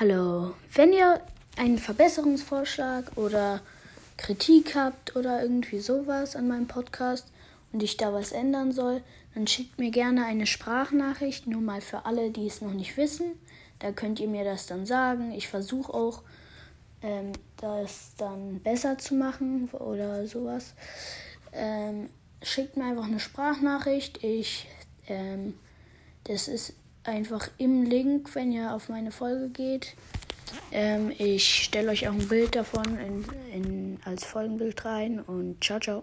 Hallo, wenn ihr einen Verbesserungsvorschlag oder Kritik habt oder irgendwie sowas an meinem Podcast und ich da was ändern soll, dann schickt mir gerne eine Sprachnachricht, nur mal für alle, die es noch nicht wissen. Da könnt ihr mir das dann sagen. Ich versuche auch, das dann besser zu machen oder sowas. Schickt mir einfach eine Sprachnachricht. Das ist einfach im Link, wenn ihr auf meine Folge geht. Ich stelle euch auch ein Bild davon als Folgenbild rein und ciao, ciao.